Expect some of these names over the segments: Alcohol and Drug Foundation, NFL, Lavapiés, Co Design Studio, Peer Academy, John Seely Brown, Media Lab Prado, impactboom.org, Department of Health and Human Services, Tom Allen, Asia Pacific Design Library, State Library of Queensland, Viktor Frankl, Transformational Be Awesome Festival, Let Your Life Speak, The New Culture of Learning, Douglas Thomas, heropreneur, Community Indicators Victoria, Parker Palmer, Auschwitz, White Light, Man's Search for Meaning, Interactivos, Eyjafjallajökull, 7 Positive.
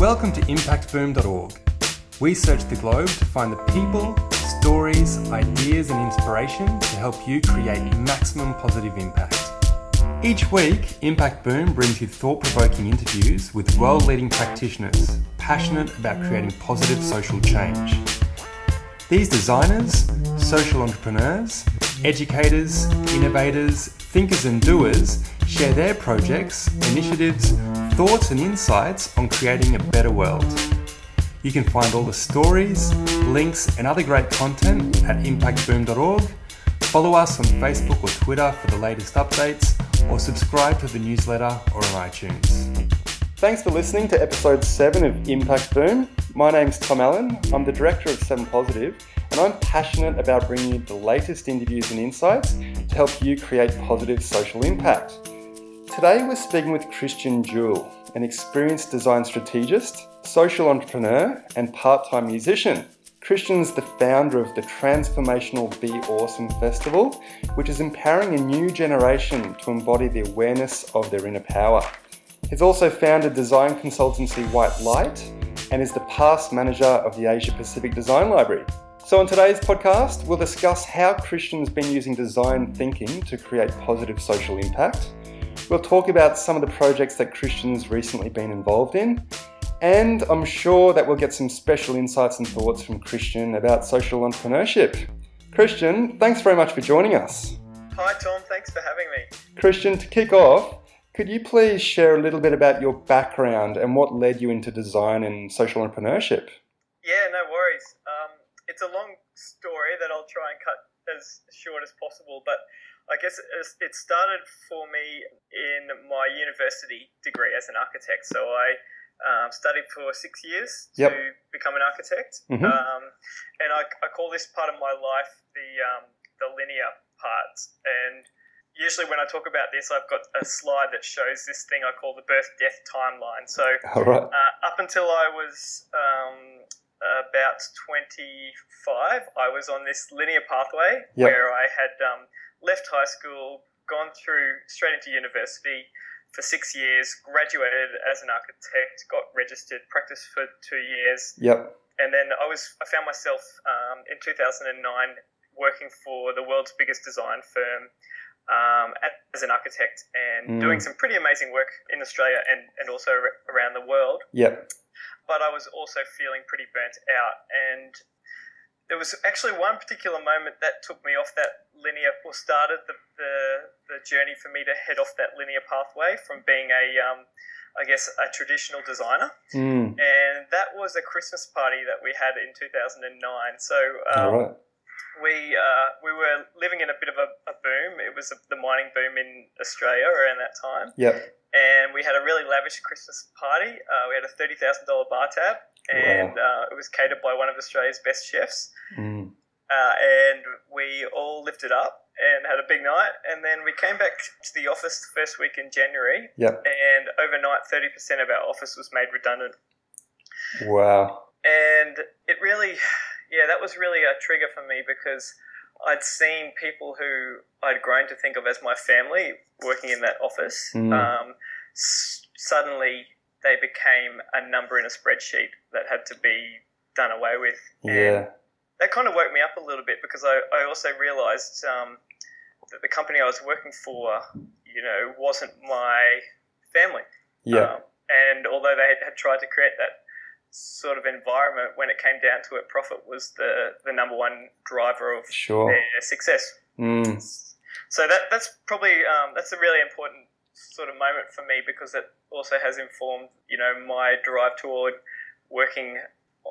Welcome to impactboom.org. We search the globe to find the people, stories, ideas and inspiration to help you create maximum positive impact. Each week, Impact Boom brings you thought-provoking interviews with world-leading practitioners passionate about creating positive social change. These designers, social entrepreneurs, educators, innovators, thinkers and doers share their projects, initiatives, thoughts and insights on creating a better world. You can find all the stories, links and other great content at impactboom.org. Follow us on Facebook or Twitter for the latest updates, or subscribe to the newsletter or on iTunes. Thanks for listening to episode 7 of Impact Boom. My name's Tom Allen. I'm the director of 7 Positive, and I'm passionate about bringing you the latest interviews and insights to help you create positive social impact. Today we're speaking with Christian Jewell, an experienced design strategist, social entrepreneur and part-time musician. Christian's the founder of the Transformational Be Awesome Festival, which is empowering a new generation to embody the awareness of their inner power. He's also founded design consultancy White Light and is the past manager of the Asia Pacific Design Library. So on today's podcast, we'll discuss how Christian's been using design thinking to create positive social impact. We'll talk about some of the projects that Christian's recently been involved in, and I'm sure that we'll get some special insights and thoughts from Christian about social entrepreneurship. Christian, thanks very much for joining us. Hi Tom, thanks for having me. Christian, to kick off, could you please share a little bit about your background and what led you into design and social entrepreneurship? Yeah, no worries. It's a long story that I'll try and cut as short as possible, but I guess it started for me in my university degree as an architect. So I studied for 6 years to become an architect. Mm-hmm. And I call this part of my life the linear part. And usually when I talk about this, I've got a slide that shows this thing I call the birth-death timeline. So up until I was about 25, I was on this linear pathway where I had left high school, gone through straight into university for 6 years, graduated as an architect, got registered, practiced for 2 years. Yep. And then I found myself in 2009 working for the world's biggest design firm as an architect and doing some pretty amazing work in Australia and also around the world. Yep. But I was also feeling pretty burnt out, and there was actually one particular moment that took me off that linear, or started the journey for me to head off that linear pathway from being a traditional designer. Mm. And that was a Christmas party that we had in 2009. So we were living in a bit of a boom. It was the mining boom in Australia around that time. Yep. And we had a really lavish Christmas party. We had a $30,000 bar tab. And it was catered by one of Australia's best chefs. Mm. And we all lived it up and had a big night. And then we came back to the office the first week in January. Yep. And overnight, 30% of our office was made redundant. Wow. And it really, that was really a trigger for me, because I'd seen people who I'd grown to think of as my family working in that office. Mm. Suddenly they became a number in a spreadsheet that had to be done away with. Yeah. And that kind of woke me up a little bit, because I also realised that the company I was working for, wasn't my family. Yeah. And although they had tried to create that sort of environment, when it came down to it, profit was the number one driver of their success. Mm. So that's probably that's a really important sort of moment for me, because it also has informed my drive toward working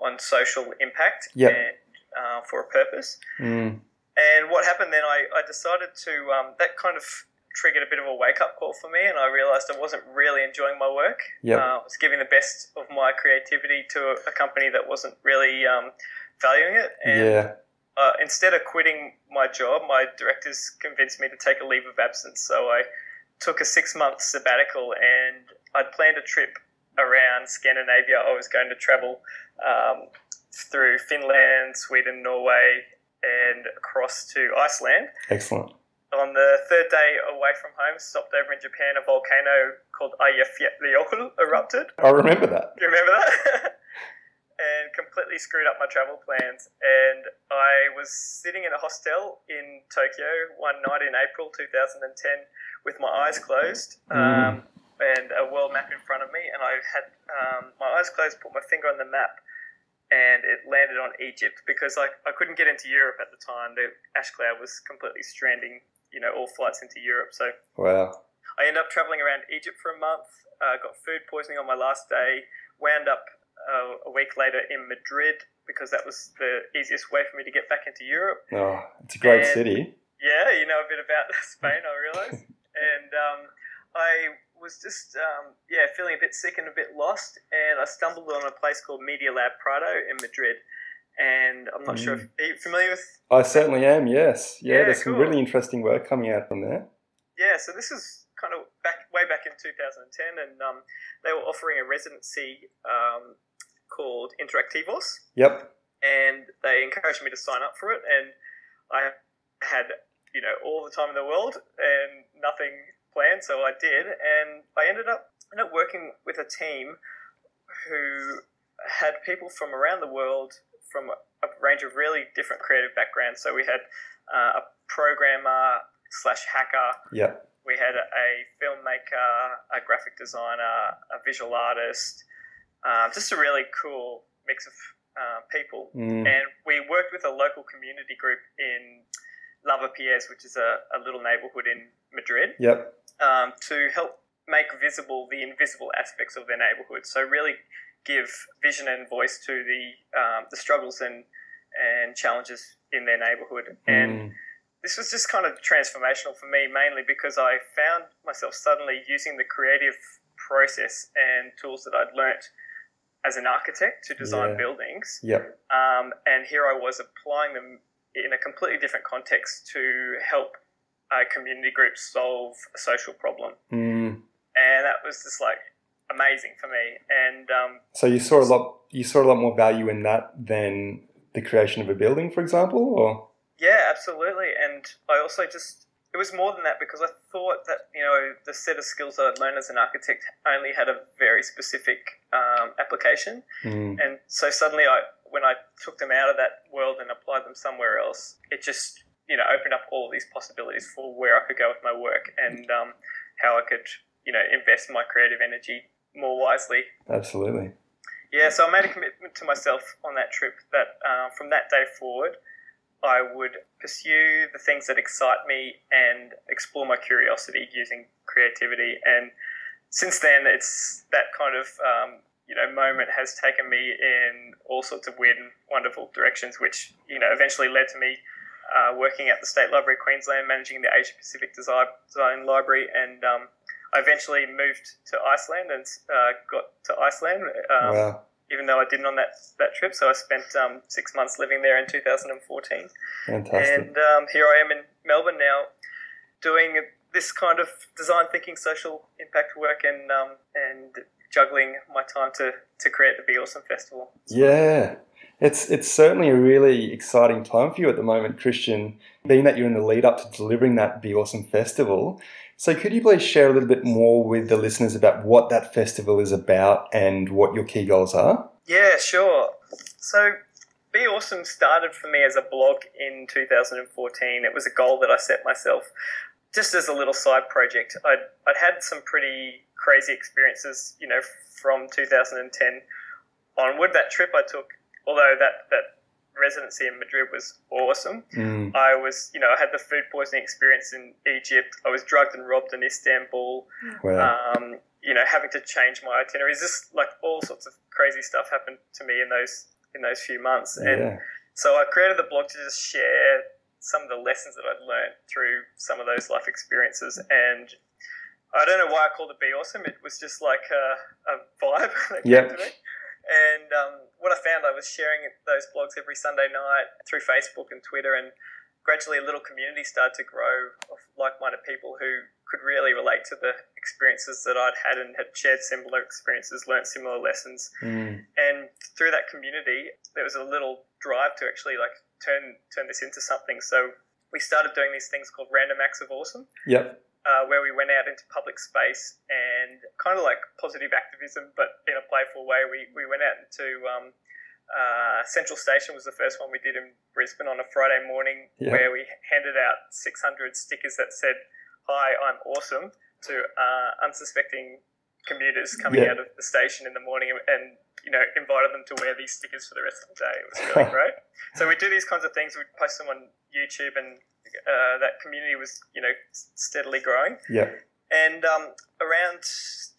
on social impact and for a purpose. Mm. And what happened then, I decided to that kind of triggered a bit of a wake-up call for me, and I realised I wasn't really enjoying my work. Yep. I was giving the best of my creativity to a company that wasn't really valuing it. And instead of quitting my job, my directors convinced me to take a leave of absence. So I took a 6-month sabbatical, and I'd planned a trip around Scandinavia. I was going to travel through Finland, Sweden, Norway, and across to Iceland. Excellent. On the third day away from home, stopped over in Japan, a volcano called Eyjafjallajökull erupted. I remember that. Do you remember that? And completely screwed up my travel plans. And I was sitting in a hostel in Tokyo one night in April 2010 with my eyes closed and a world map in front of me. And I had my eyes closed, put my finger on the map, and it landed on Egypt because I couldn't get into Europe at the time. The ash cloud was completely stranding, you know, all flights into Europe. So wow. I ended up traveling around Egypt for a month, got food poisoning on my last day, wound up a week later in Madrid because that was the easiest way for me to get back into Europe. Oh, it's a great city. Yeah, you know a bit about Spain, I realize. And I was just, feeling a bit sick and a bit lost, and I stumbled on a place called Media Lab Prado in Madrid. And I'm not sure if you're familiar with... I certainly am, yes. Yeah, there's some really interesting work coming out from there. Yeah, so this is kind of way back in 2010, and they were offering a residency called Interactivos. Yep. And they encouraged me to sign up for it, and I had, you know, all the time in the world and nothing planned, so I did, and I ended up working with a team who had people from around the world from a range of really different creative backgrounds. So we had a programmer/hacker, yep. We had a filmmaker, a graphic designer, a visual artist, just a really cool mix of people. And we worked with a local community group in Lavapiés, which is a little neighborhood in Madrid, yep. To help make visible the invisible aspects of their neighborhood. So really give vision and voice to the struggles and challenges in their neighborhood. And this was just kind of transformational for me, mainly because I found myself suddenly using the creative process and tools that I'd learnt as an architect to design buildings. Yep. And here I was applying them in a completely different context to help a community group solve a social problem. And that was just like amazing for me. And so you saw a lot more value in that than the creation of a building, for example, or? Yeah, absolutely. And I also it was more than that because I thought that, you know, the set of skills that I'd learned as an architect only had a very specific application. And so suddenly when I took them out of that world and applied them somewhere else, it just, you know, opened up all these possibilities for where I could go with my work and how I could, you know, invest my creative energy more wisely. Absolutely. Yeah, so I made a commitment to myself on that trip that from that day forward, I would pursue the things that excite me and explore my curiosity using creativity. And since then, it's that kind of... you know, moment has taken me in all sorts of weird and wonderful directions, which, you know, eventually led to me working at the State Library of Queensland, managing the Asia Pacific Design Library, and I eventually moved to Iceland and got to Iceland, wow. even though I didn't on that trip. So I spent 6 months living there in 2014. Fantastic. And here I am in Melbourne now doing this kind of design thinking, social impact work and juggling my time to create the Be Awesome Festival. Yeah, it's certainly a really exciting time for you at the moment, Christian, being that you're in the lead up to delivering that Be Awesome Festival. So could you please share a little bit more with the listeners about what that festival is about and what your key goals are? Yeah, sure. So Be Awesome started for me as a blog in 2014. It was a goal that I set myself just as a little side project. I'd had some pretty crazy experiences, you know, from 2010 onward. That trip I took, although that residency in Madrid was awesome, I was, you know, I had the food poisoning experience in Egypt. I was drugged and robbed in Istanbul. Wow. You know, having to change my itineraries, just like all sorts of crazy stuff happened to me in those few months. And so I created the blog to just share some of the lessons that I'd learned through some of those life experiences. And I don't know why I called it Be Awesome. It was just like a vibe that came to me. And what I found, I was sharing those blogs every Sunday night through Facebook and Twitter, and gradually a little community started to grow of like-minded people who could really relate to the experiences that I'd had and had shared similar experiences, learnt similar lessons. And through that community, there was a little drive to actually like turn this into something. So we started doing these things called random acts of awesome. Yep. Where we went out into public space and kind of like positive activism, but in a playful way. We went out to Central Station was the first one we did in Brisbane on a Friday morning, yeah, where we handed out 600 stickers that said, "Hi, I'm awesome," to unsuspecting commuters coming, yeah, out of the station in the morning, and you know, invited them to wear these stickers for the rest of the day. It was really great. So we do these kinds of things. We post them on YouTube, and that community was, you know, steadily growing. Yeah. And around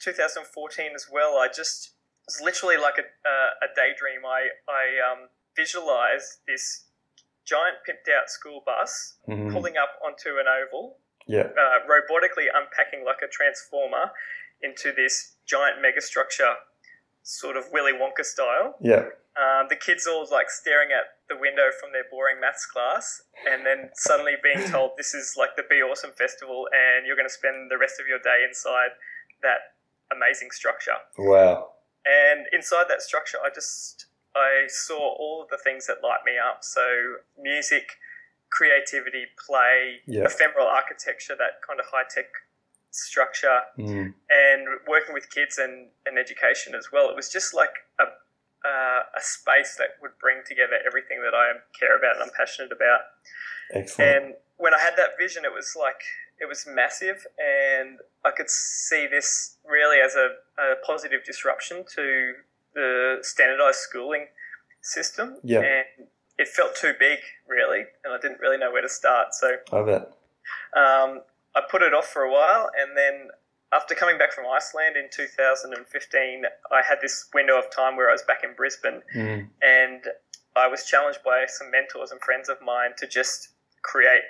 2014 as well, I just, it was literally like a daydream. I visualized this giant pimped out school bus, mm-hmm, pulling up onto an oval, yeah, robotically unpacking like a transformer into this giant megastructure, sort of Willy Wonka style. Yeah. The kids all like staring at the window from their boring maths class, and then suddenly being told this is like the Be Awesome Festival and you're going to spend the rest of your day inside that amazing structure. Wow. And inside that structure, I saw all of the things that light me up. So music, creativity, play, yeah, ephemeral architecture, that kind of high-tech structure, mm, and working with kids and education as well. It was just like a space that would bring together everything that I care about and I'm passionate about. Excellent. And when I had that vision, it was like, it was massive, and I could see this really as a positive disruption to the standardized schooling system. Yeah. And it felt too big, really, and I didn't really know where to start. So I bet. I put it off for a while, and then after coming back from Iceland in 2015, I had this window of time where I was back in Brisbane, mm, and I was challenged by some mentors and friends of mine to just create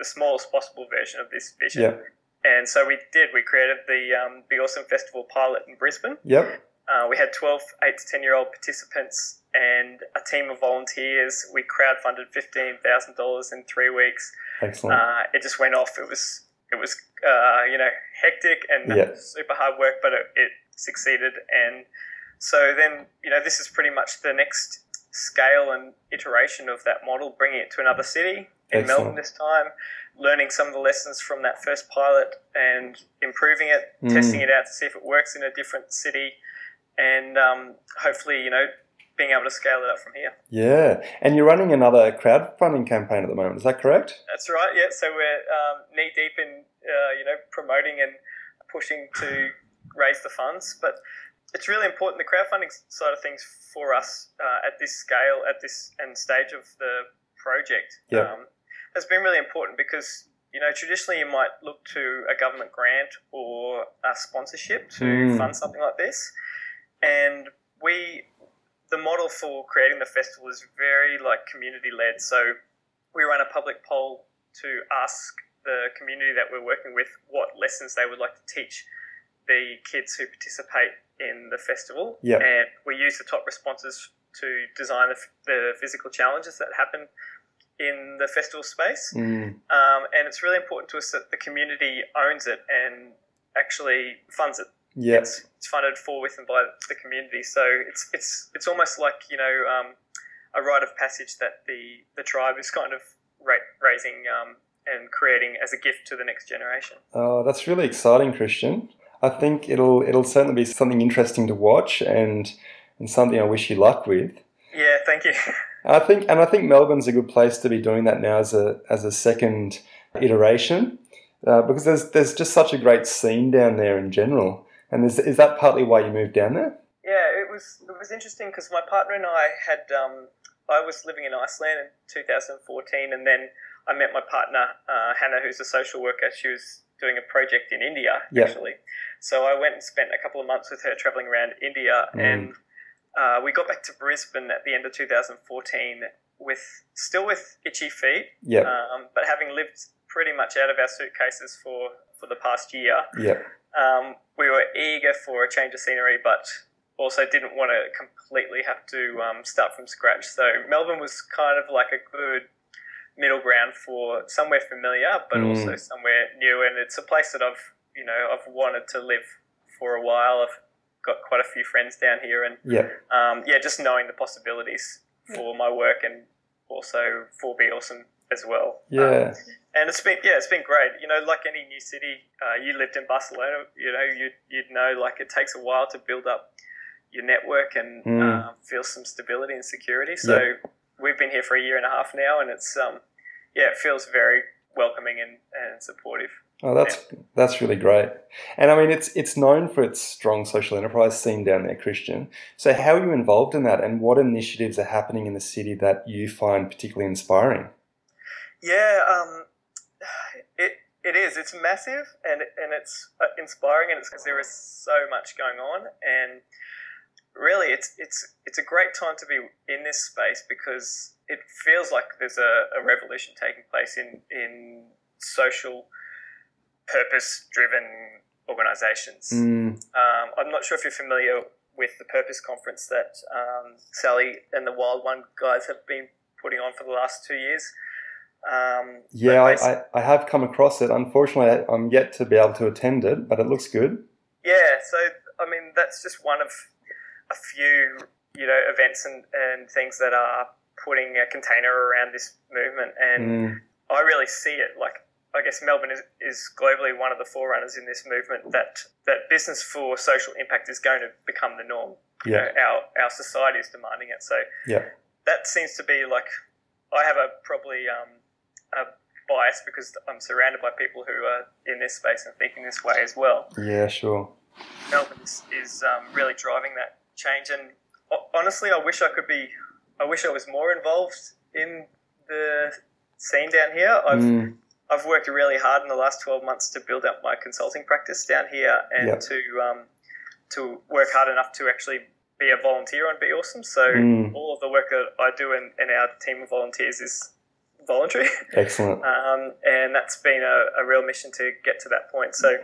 the smallest possible version of this vision. Yep. And so we did. We created the Be Awesome Festival pilot in Brisbane. Yep. We had 12 8 to 10-year-old participants and a team of volunteers. We crowdfunded $15,000 in 3 weeks. Excellent. It just went off. It was you know, hectic and, yeah, super hard work, but it succeeded. And so then, you know, this is pretty much the next scale and iteration of that model, bringing it to another city in, excellent, Melbourne this time, learning some of the lessons from that first pilot and improving it, mm, testing it out to see if it works in a different city, and hopefully, you know, being able to scale it up from here. Yeah. And you're running another crowdfunding campaign at the moment, is that correct? That's right, yeah. So we're knee-deep in, you know, promoting and pushing to raise the funds. But it's really important, the crowdfunding side of things for us at this scale, at this and stage of the project, yeah, has been really important because, you know, traditionally you might look to a government grant or a sponsorship to, mm, fund something like this. And the model for creating the festival is very like community-led. So we run a public poll to ask the community that we're working with what lessons they would like to teach the kids who participate in the festival. Yeah. And we use the top responses to design the physical challenges that happen in the festival space. Mm. And it's really important to us that the community owns it and actually funds it. Yeah. It's funded for, with, and by the community. So it's almost like, you know, a rite of passage that the tribe is kind of raising and creating as a gift to the next generation. Oh, that's really exciting, Christian. I think it'll certainly be something interesting to watch and something I wish you luck with. Yeah, thank you. I think Melbourne's a good place to be doing that now as a second iteration, because there's just such a great scene down there in general. And is that partly why you moved down there? Yeah, it was interesting because my partner and I had I was living in Iceland in 2014, and then I met my partner Hannah, who's a social worker. She was doing a project in India, yeah, actually. So I went and spent a couple of months with her traveling around India, mm, and we got back to Brisbane at the end of 2014 with itchy feet, yeah, but having lived pretty much out of our suitcases for the past year. Yeah. We were eager for a change of scenery, but also didn't want to completely have to start from scratch. So Melbourne was kind of like a good middle ground for somewhere familiar, but, mm, also somewhere new. And it's a place that I've wanted to live for a while. I've got quite a few friends down here, and yeah, just knowing the possibilities for my work and also for Be Awesome as well. Yeah. And it's been great. You know, like any new city, you lived in Barcelona, you know, you'd know, like, it takes a while to build up your network and feel some stability and security. So we've been here for a year and a half now, and it's, it feels very welcoming and supportive. Oh, that's really great. And I mean, it's known for its strong social enterprise scene down there, Christian. So how are you involved in that, and what initiatives are happening in the city that you find particularly inspiring? Yeah, it is. It's massive and it's inspiring, and it's because there is so much going on. And really, it's a great time to be in this space because it feels like there's a revolution taking place in social purpose-driven organisations. I'm not sure if you're familiar with the Purpose Conference that Sally and the Wild One guys have been putting on for the last 2 years. I have come across it. Unfortunately, I'm yet to be able to attend it, but it looks good. Yeah, so, I mean, that's just one of a few, you know, events and things that are putting a container around this movement, and I really see it. Like, I guess Melbourne is globally one of the forerunners in this movement that business for social impact is going to become the norm. Yeah. You know, our society is demanding it. So that seems to be, like, I have a probably a bias because I'm surrounded by people who are in this space and thinking this way as well. Yeah, sure. Melbourne is really driving that change, and honestly, I wish I was more involved in the scene down here. I've worked really hard in the last 12 months to build up my consulting practice down here, and to work hard enough to actually be a volunteer on Be Awesome. So all of the work that I do and our team of volunteers is voluntary. Excellent. And that's been a real mission to get to that point. So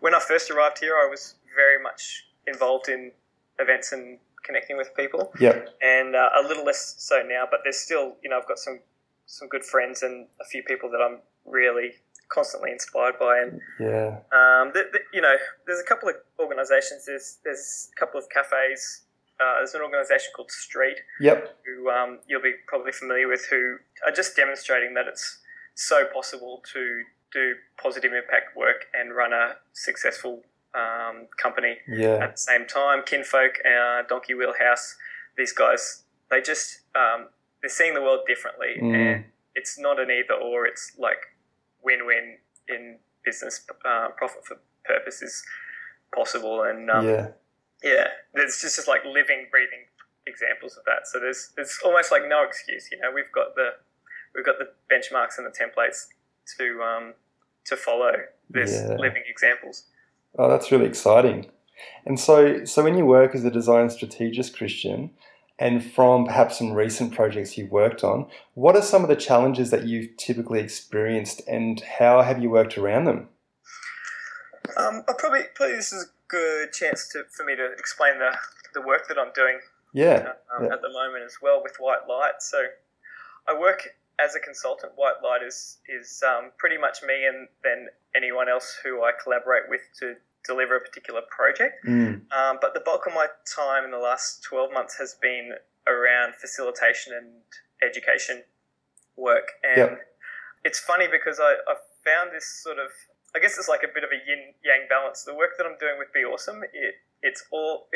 when I first arrived here, I was very much involved in events and connecting with people. Yeah. And a little less so now, but there's still, you know, I've got some good friends and a few people that I'm really constantly inspired by. And you know, there's a couple of organisations. There's a couple of cafes. There's an organisation called Street. Yep. Who you'll be probably familiar with, who are just demonstrating that it's so possible to do positive impact work and run a successful company at the same time. Kinfolk, Donkey Wheelhouse, these guys, they just they're seeing the world differently, and it's not an either or. It's like win-win in business. Profit for purpose is possible, and there's just like living, breathing examples of that. So it's almost like no excuse. You know, we've got the benchmarks and the templates to follow. There's living examples. Oh, that's really exciting. And so in your work as a design strategist, Christian, and from perhaps some recent projects you've worked on, what are some of the challenges that you've typically experienced, and how have you worked around them? Probably this is a good chance for me to explain the work that I'm doing at the moment as well with White Light. So I work as a consultant. White Light is pretty much me and then anyone else who I collaborate with to deliver a particular project. But the bulk of my time in the last 12 months has been around facilitation and education work. And it's funny because I found this sort of, I guess it's like a bit of a yin-yang balance. The work that I'm doing with Be Awesome, it's all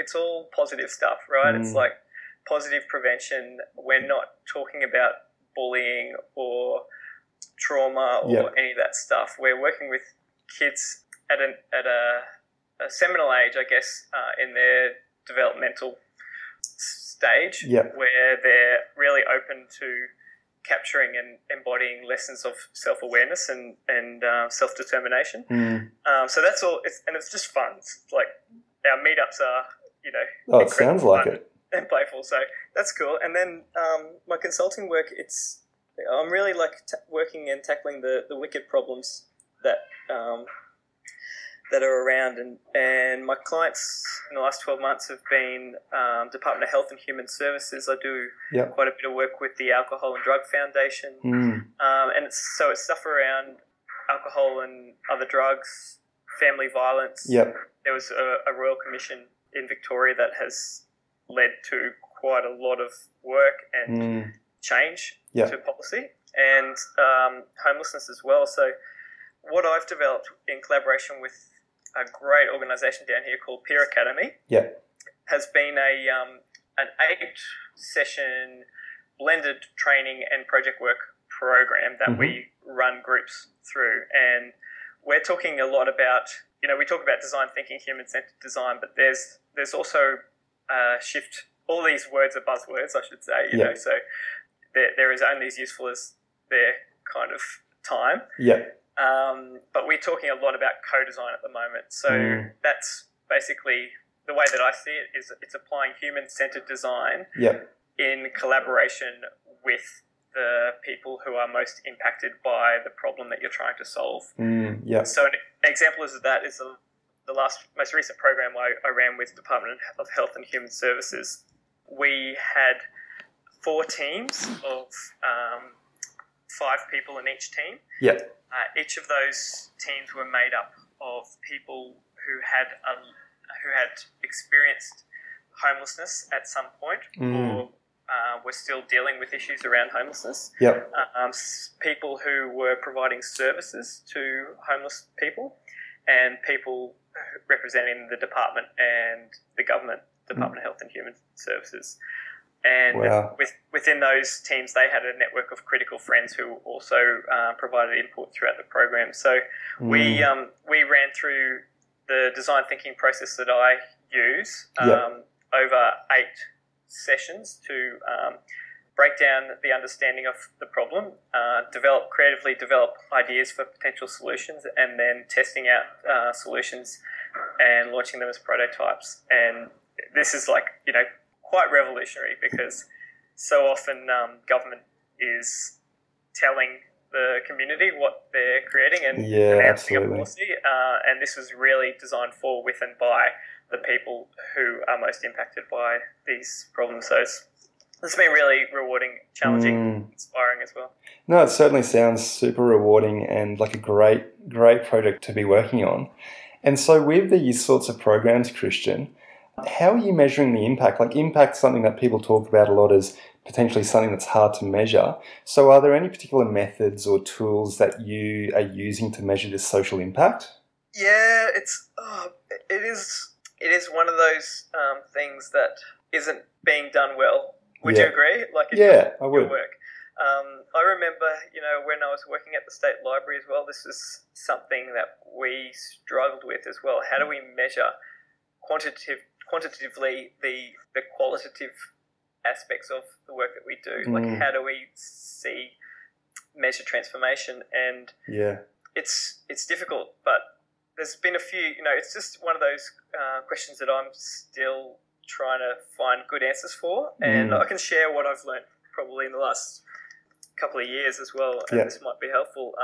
positive stuff, right? It's like positive prevention. We're not talking about bullying or trauma or any of that stuff. We're working with kids at a seminal age, I guess, in their developmental stage, where they're really open to capturing and embodying lessons of self-awareness and self-determination. So that's all. It's just fun. It's like our meetups are, you know, it sounds like it, and playful. So that's cool. And then my consulting work, I'm really like working and tackling the wicked problems that are around, and my clients in the last 12 months have been Department of Health and Human Services. I do quite a bit of work with the Alcohol and Drug Foundation, and it's stuff around alcohol and other drugs, family violence. There was a Royal Commission in Victoria that has led to quite a lot of work and change to policy, and homelessness as well. So what I've developed in collaboration with a great organisation down here called Peer Academy has been a an 8-session blended training and project work program that we run groups through. And we're talking a lot about, you know, we talk about design thinking, human-centered design, but there's also a shift. All these words are buzzwords, I should say, you know, so they're as only as useful as their kind of time. But we're talking a lot about co-design at the moment. So that's basically the way that I see it, is it's applying human-centered design in collaboration with the people who are most impacted by the problem that you're trying to solve. So an example of that is the most recent program I ran with Department of Health and Human Services. We had 4 teams of 5 people in each team. Each of those teams were made up of people who had experienced homelessness at some point, or were still dealing with issues around homelessness. People who were providing services to homeless people, and people representing the department and the government, Department of Health and Human Services. And within those teams, they had a network of critical friends who also provided input throughout the program. So we ran through the design thinking process that I use over 8 sessions to break down the understanding of the problem, creatively develop ideas for potential solutions, and then testing out solutions and launching them as prototypes. And this is quite revolutionary, because so often government is telling the community what they're creating and announcing a policy, and this was really designed for, with, and by the people who are most impacted by these problems. So it's been really rewarding, challenging, inspiring as well. No, it certainly sounds super rewarding and like a great project to be working on. And so with these sorts of programs, Christian, how are you measuring the impact? Like, impact's something that people talk about a lot as potentially something that's hard to measure. So are there any particular methods or tools that you are using to measure this social impact? Yeah, it is one of those things that isn't being done well. Would you agree? I would. Work. I remember, when I was working at the State Library as well, this is something that we struggled with as well. How do we measure quantitatively the qualitative aspects of the work that we do? Like, how do we measure transformation? And it's difficult, but there's been a few, it's just one of those questions that I'm still trying to find good answers for. And I can share what I've learned probably in the last couple of years as well, and this might be helpful.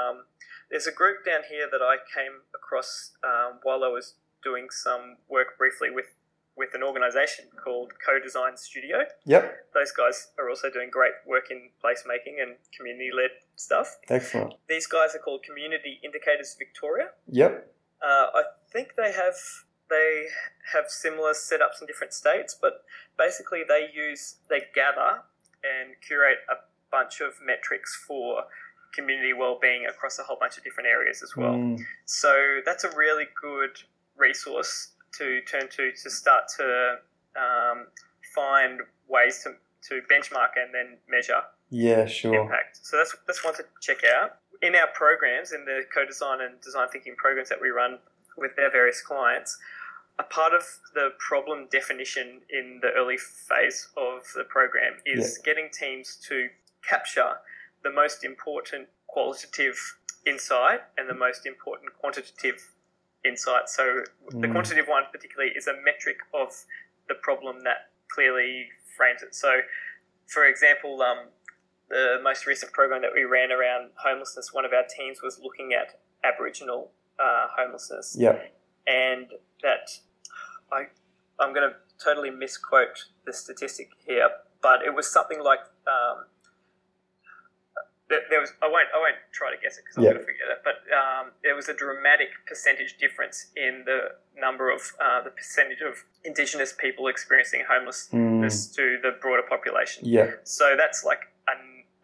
There's a group down here that I came across while I was doing some work briefly with an organisation called Co Design Studio. Those guys are also doing great work in placemaking and community-led stuff. Excellent. These guys are called Community Indicators Victoria. I think they have similar setups in different states, but basically they gather and curate a bunch of metrics for community wellbeing across a whole bunch of different areas as well. So that's a really good resource to turn to start to find ways to benchmark and then measure impact. So that's one to check out. In our programs, in the co-design and design thinking programs that we run with their various clients, a part of the problem definition in the early phase of the program is getting teams to capture the most important qualitative insight and the most important quantitative insight. So the quantitative one particularly is a metric of the problem that clearly frames it. So, for example, the most recent program that we ran around homelessness, one of our teams was looking at Aboriginal homelessness. And that I'm going to totally misquote the statistic here, but it was something like there was I won't try to guess it because I'm going to forget it. But there was a dramatic percentage difference in the number of the percentage of Indigenous people experiencing homelessness to the broader population. So that's like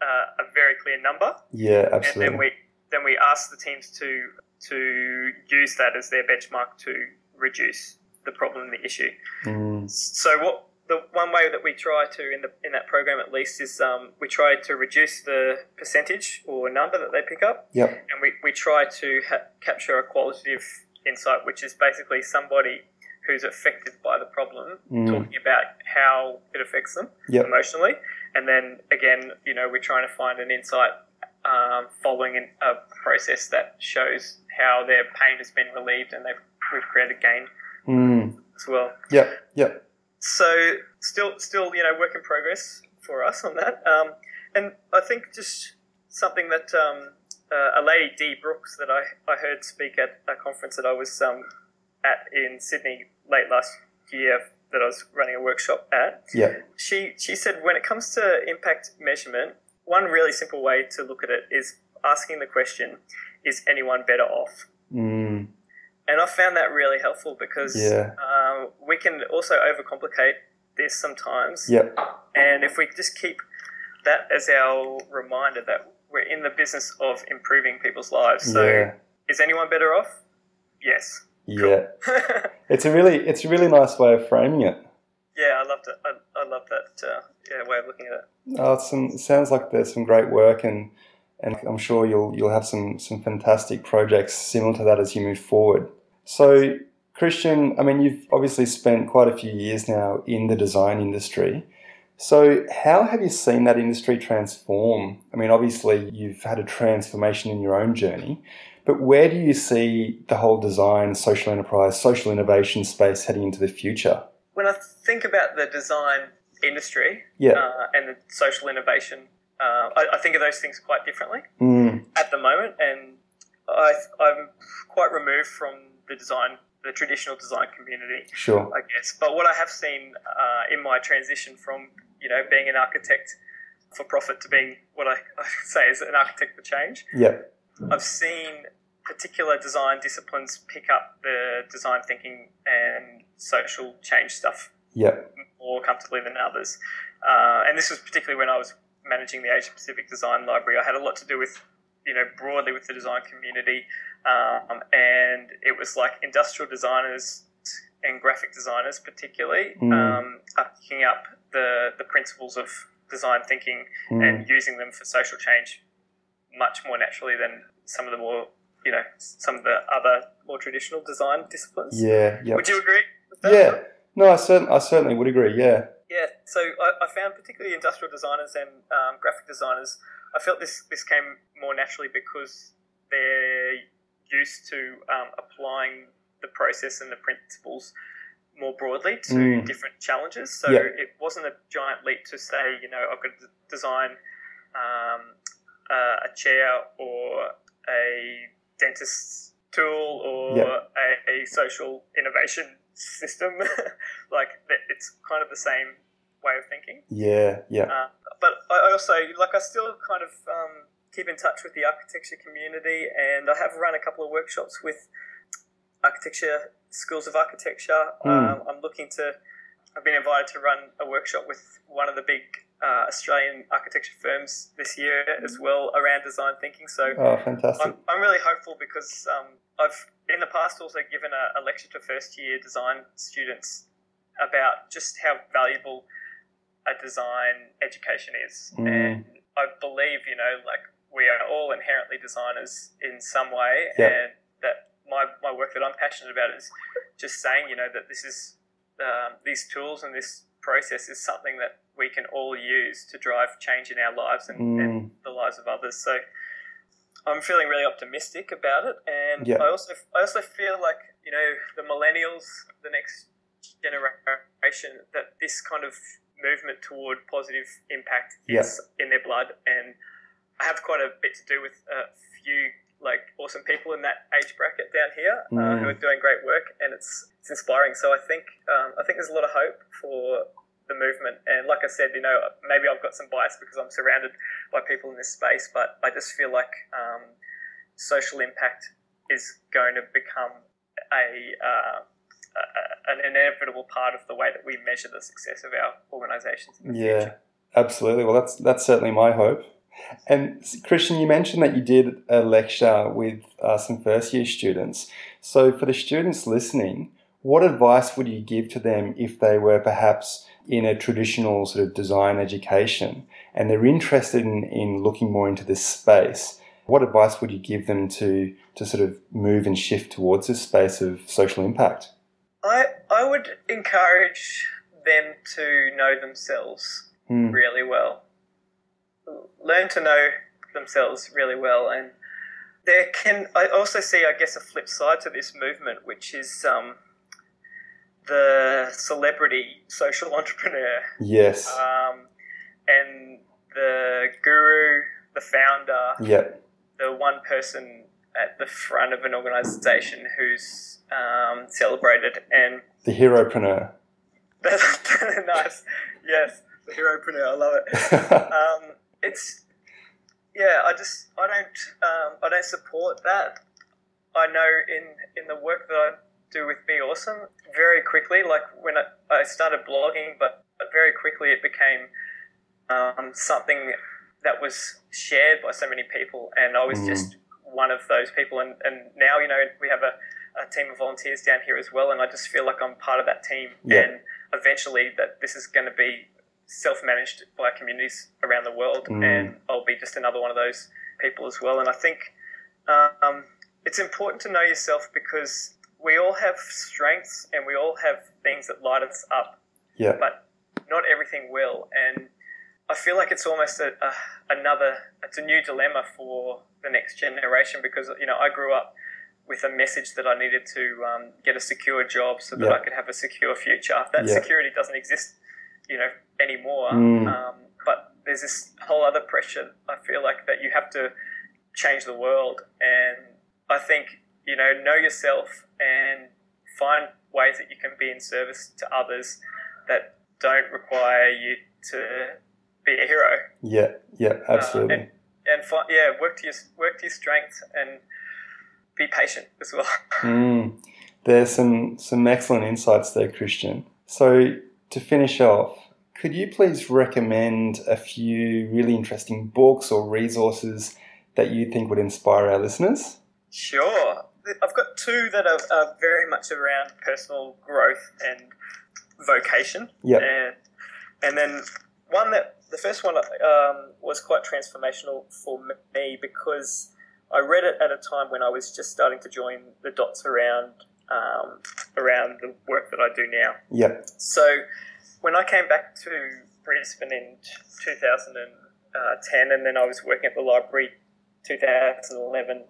a very clear number. Yeah, absolutely. And then we ask the teams to use that as their benchmark to reduce the problem, the issue. Mm. So what the one way that we try to in that program at least is we try to reduce the percentage or number that they pick up. Yep. And we try to capture a qualitative insight, which is basically somebody who's affected by the problem, talking about how it affects them emotionally. And then, again, you know, we're trying to find an insight following a process that shows how their pain has been relieved and we've created gain as well. Yeah, yeah. So still, you know, work in progress for us on that. And I think just something that a lady, Dee Brooks, that I heard speak at a conference that I was at in Sydney late last year that I was running a workshop at. Yeah. She said when it comes to impact measurement, one really simple way to look at it is asking the question, is anyone better off? Mm. And I found that really helpful because we can also overcomplicate this sometimes. Yeah. And if we just keep that as our reminder that we're in the business of improving people's lives. So is anyone better off? Yes. Yeah, it's a really nice way of framing it. Yeah, I loved it. I love that way of looking at it. Oh, it sounds like there's some great work, and I'm sure you'll have some fantastic projects similar to that as you move forward. So, Christian, I mean, you've obviously spent quite a few years now in the design industry. So, how have you seen that industry transform? I mean, obviously, you've had a transformation in your own journey. But where do you see the whole design, social enterprise, social innovation space heading into the future? When I think about the design industry and the social innovation, I think of those things quite differently at the moment. And I'm quite removed from the traditional design community, sure, I guess. But what I have seen in my transition from, you know, being an architect for profit to being what I say is an architect for change. Yeah. I've seen particular design disciplines pick up the design thinking and social change stuff more comfortably than others. And this was particularly when I was managing the Asia Pacific Design Library. I had a lot to do with, you know, broadly with the design community. And it was like industrial designers and graphic designers particularly are picking up the principles of design thinking and using them for social change much more naturally than some of the more, you know, some of the other more traditional design disciplines. Yeah. Yep. Would you agree with that? Yeah. No, I certainly would agree, yeah. Yeah, so I found particularly industrial designers and graphic designers, I felt this came more naturally because they're used to applying the process and the principles more broadly to different challenges. So it wasn't a giant leap to say, you know, I've got to design a chair or a dentist's tool or a social innovation system. Like, it's kind of the same way of thinking. Yeah, yeah. But I also, like, I still kind of keep in touch with the architecture community, and I have run a couple of workshops with architecture, schools of architecture. I've been invited to run a workshop with one of the big Australian architecture firms this year as well around design thinking. So fantastic. I'm really hopeful because I've in the past also given a lecture to first year design students about just how valuable a design education is. And I believe, you know, like we are all inherently designers in some way and that my work that I'm passionate about is just saying, you know, that this is these tools and this process is something that we can all use to drive change in our lives and the lives of others. So I'm feeling really optimistic about it, and I also feel like, you know, the millennials, the next generation, that this kind of movement toward positive impact is in their blood, and I have quite a bit to do with a few like awesome people in that age bracket down here who are doing great work, and it's inspiring. So I think there's a lot of hope for the movement, and like I said, you know, maybe I've got some bias because I'm surrounded by people in this space, but I just feel like social impact is going to become an inevitable part of the way that we measure the success of our organisations in the future. Absolutely. Well, that's certainly my hope. And Christian, you mentioned that you did a lecture with some first-year students. So for the students listening, what advice would you give to them if they were perhaps in a traditional sort of design education and they're interested in looking more into this space? What advice would you give them to sort of move and shift towards this space of social impact? I would encourage them to know themselves really well. Learn to know themselves really well. And I also see, I guess, a flip side to this movement, which is the celebrity social entrepreneur. Yes. And the guru, the founder, yep. The one person at the front of an organisation who's celebrated and... The heropreneur. Nice. Yes, the heropreneur. I love it. I don't support that. I know in the work that I do with Be Awesome, very quickly, like when I started blogging, but very quickly it became something that was shared by so many people, and I was just one of those people. And now, you know, we have a team of volunteers down here as well, and I just feel like I'm part of that team. Yeah. And eventually that this is going to be self-managed by communities around the world, and I'll be just another one of those people as well. And I think it's important to know yourself, because we all have strengths and we all have things that light us up, yeah. But not everything will. And I feel like it's almost it's a new dilemma for the next generation, because, you know, I grew up with a message that I needed to get a secure job so that, yeah, I could have a secure future. That, yeah, security doesn't exist, you know, anymore. But there's this whole other pressure, I feel like, that you have to change the world. And I think, you know yourself and find ways that you can be in service to others that don't require you to be a hero. Yeah, yeah, absolutely. Work to your strengths and be patient as well. There's some excellent insights there, Christian. So to finish off, could you please recommend a few really interesting books or resources that you think would inspire our listeners? Sure. I've got two that are very much around personal growth and vocation. Yeah. And then one that, the first one was quite transformational for me, because I read it at a time when I was just starting to join the dots around the work that I do now. Yeah. So when I came back to Brisbane in 2010, and then I was working at the library 2011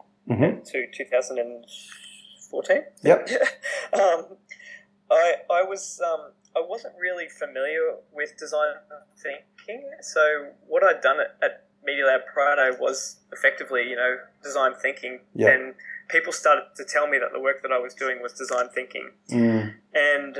to 2014. Yep. I wasn't really familiar with design thinking. So what I'd done at Media Lab Prado was effectively, you know, design thinking. Yeah. And people started to tell me that the work that I was doing was design thinking. And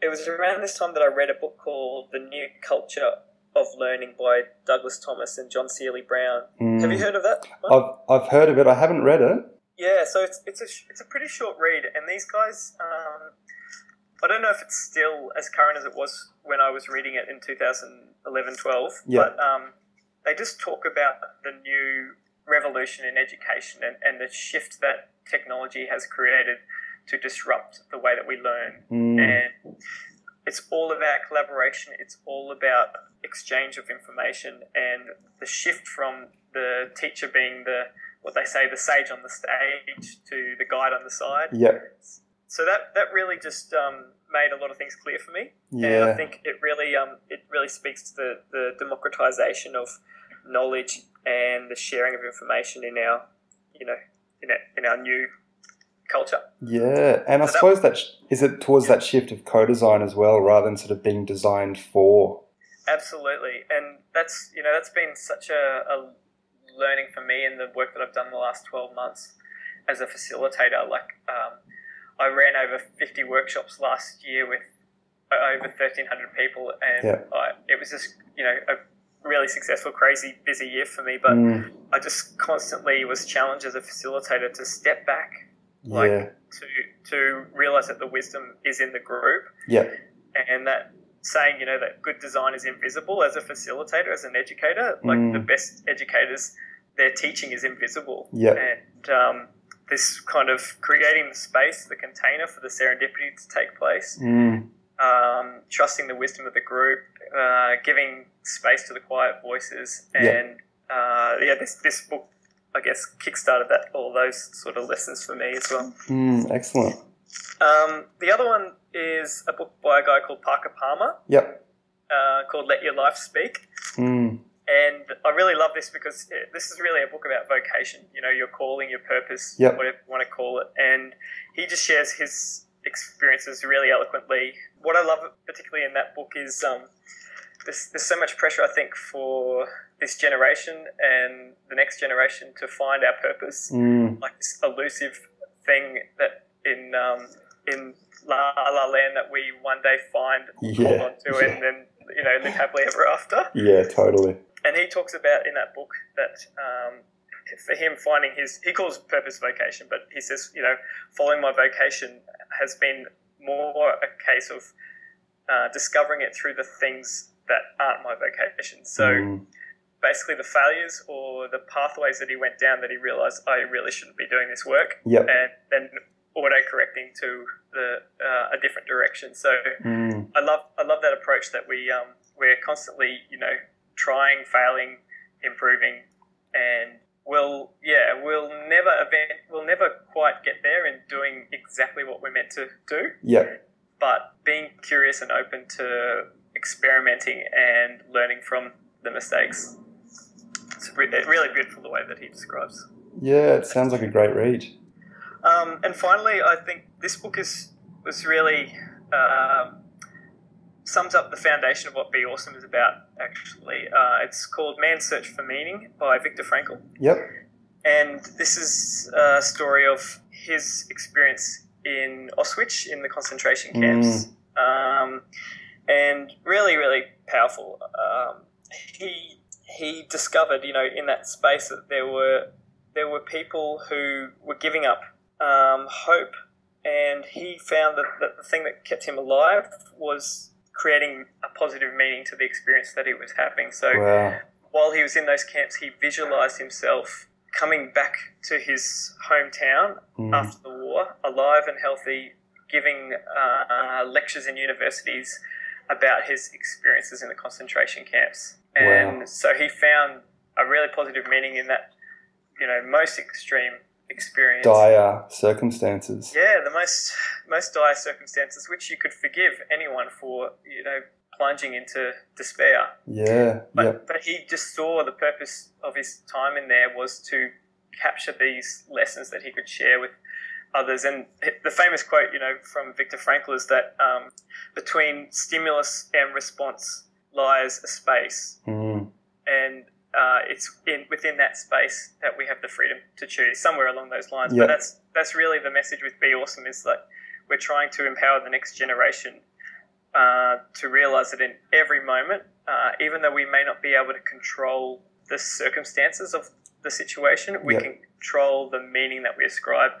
it was around this time that I read a book called The New Culture of Learning by Douglas Thomas and John Seely Brown. Have you heard of that one? I've heard of it. I haven't read it. Yeah, so it's a pretty short read. And these guys, I don't know if it's still as current as it was when I was reading it in 2011-12, yeah, but they just talk about the new revolution in education and the shift that technology has created to disrupt the way that we learn. And it's all about collaboration. It's all about exchange of information, and the shift from the teacher being the sage on the stage to the guide on the side. Yeah. So that really just made a lot of things clear for me, yeah, and I think it really speaks to the democratization of knowledge and the sharing of information in our, you know, in our new culture. Yeah, and so I suppose is it towards that shift of co-design as well, rather than sort of being designed for. Absolutely, and that's been such a learning for me in the work that I've done the last 12 months as a facilitator. Like, I ran over 50 workshops last year with over 1,300 people, and yeah, it was just, you know, a really successful, crazy, busy year for me. But I just constantly was challenged as a facilitator to step back, yeah, like to realize that the wisdom is in the group, yeah, and that saying, you know, that good design is invisible as a facilitator, as an educator. Like the best educators, their teaching is invisible. Yeah. And this kind of creating the space, the container for the serendipity to take place, trusting the wisdom of the group, giving space to the quiet voices. And this book, I guess, kickstarted that, all those sort of lessons for me as well. Excellent. The other one is a book by a guy called Parker Palmer. Yep. Called Let Your Life Speak. And I really love this because this is really a book about vocation, you know, your calling, your purpose, whatever you want to call it. And he just shares his experiences really eloquently. What I love particularly in that book is there's so much pressure, I think, for this generation and the next generation to find our purpose, like this elusive thing that in La La Land that we one day find, hold on to, and then, you know, live happily ever after. Yeah, totally. And he talks about in that book that for him finding his, he calls purpose vocation, but he says, you know, following my vocation has been more a case of discovering it through the things that aren't my vocation. So basically the failures or the pathways that he went down that he realised, I really shouldn't be doing this work. Yep. And then auto-correcting to a different direction. So I love that approach that we're constantly, you know, trying, failing, improving, and we'll never quite get there in doing exactly what we're meant to do. Yeah. But being curious and open to experimenting and learning from the mistakes. It's really beautiful the way that he describes. Yeah, it sounds like a great read. And finally, I think this book was really sums up the foundation of what Be Awesome is about, actually. It's called Man's Search for Meaning by Viktor Frankl. Yep. And this is a story of his experience in Auschwitz, in the concentration camps, and really, really powerful. He discovered, you know, in that space that there were people who were giving up hope, and he found that the thing that kept him alive was creating a positive meaning to the experience that he was having. So while he was in those camps, he visualised himself coming back to his hometown after the war, alive and healthy, giving lectures in universities about his experiences in the concentration camps. And so he found a really positive meaning in that, you know, most extreme experience, dire circumstances. Yeah, the most dire circumstances, which you could forgive anyone for, you know, plunging into despair. Yeah. But he just saw the purpose of his time in there was to capture these lessons that he could share with others. And the famous quote, you know, from Viktor Frankl is that between stimulus and response lies a space. And it's within that space that we have the freedom to choose, somewhere along those lines. But that's really the message with Be Awesome, is that we're trying to empower the next generation to realise that in every moment, even though we may not be able to control the circumstances of the situation, we can control the meaning that we ascribe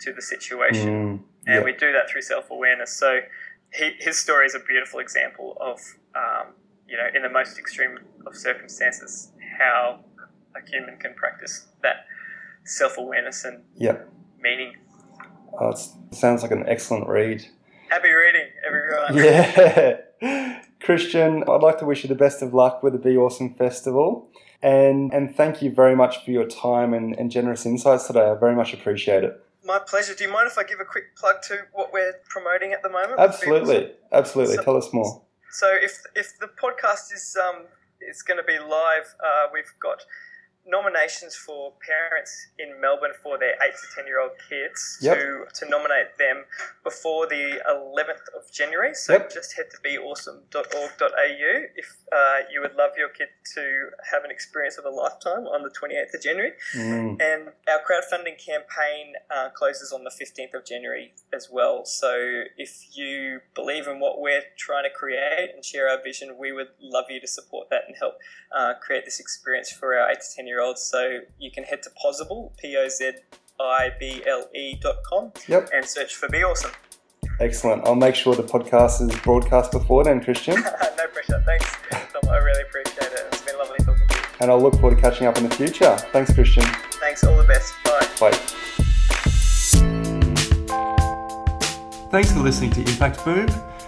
to the situation. And we do that through self-awareness. So his story is a beautiful example of, you know, in the most extreme of circumstances, how a human can practice that self-awareness and meaning. Oh, it sounds like an excellent read. Happy reading, everyone. Yeah. Christian, I'd like to wish you the best of luck with the Be Awesome Festival. And thank you very much for your time and generous insights today. I very much appreciate it. My pleasure. Do you mind if I give a quick plug to what we're promoting at the moment? Absolutely. Absolutely. Tell us more. So if the podcast is going to be live, we've got nominations for parents in Melbourne for their 8 to 10-year-old kids to nominate them before the 11th of January. So just head to beawesome.org.au if you would love your kid to have an experience of a lifetime on the 28th of January. And our crowdfunding campaign closes on the 15th of January as well. So if you believe in what we're trying to create and share our vision, we would love you to support that and help create this experience for our 8 to 10-year-olds. So you can head to Pozible, Pozible.com and search for Be Awesome. Excellent. I'll make sure the podcast is broadcast before then, Christian. No pressure. Thanks, Tom. I really appreciate it. It's been lovely talking to you. And I'll look forward to catching up in the future. Thanks, Christian. Thanks. All the best. Bye. Bye. Thanks for listening to Impact Boom.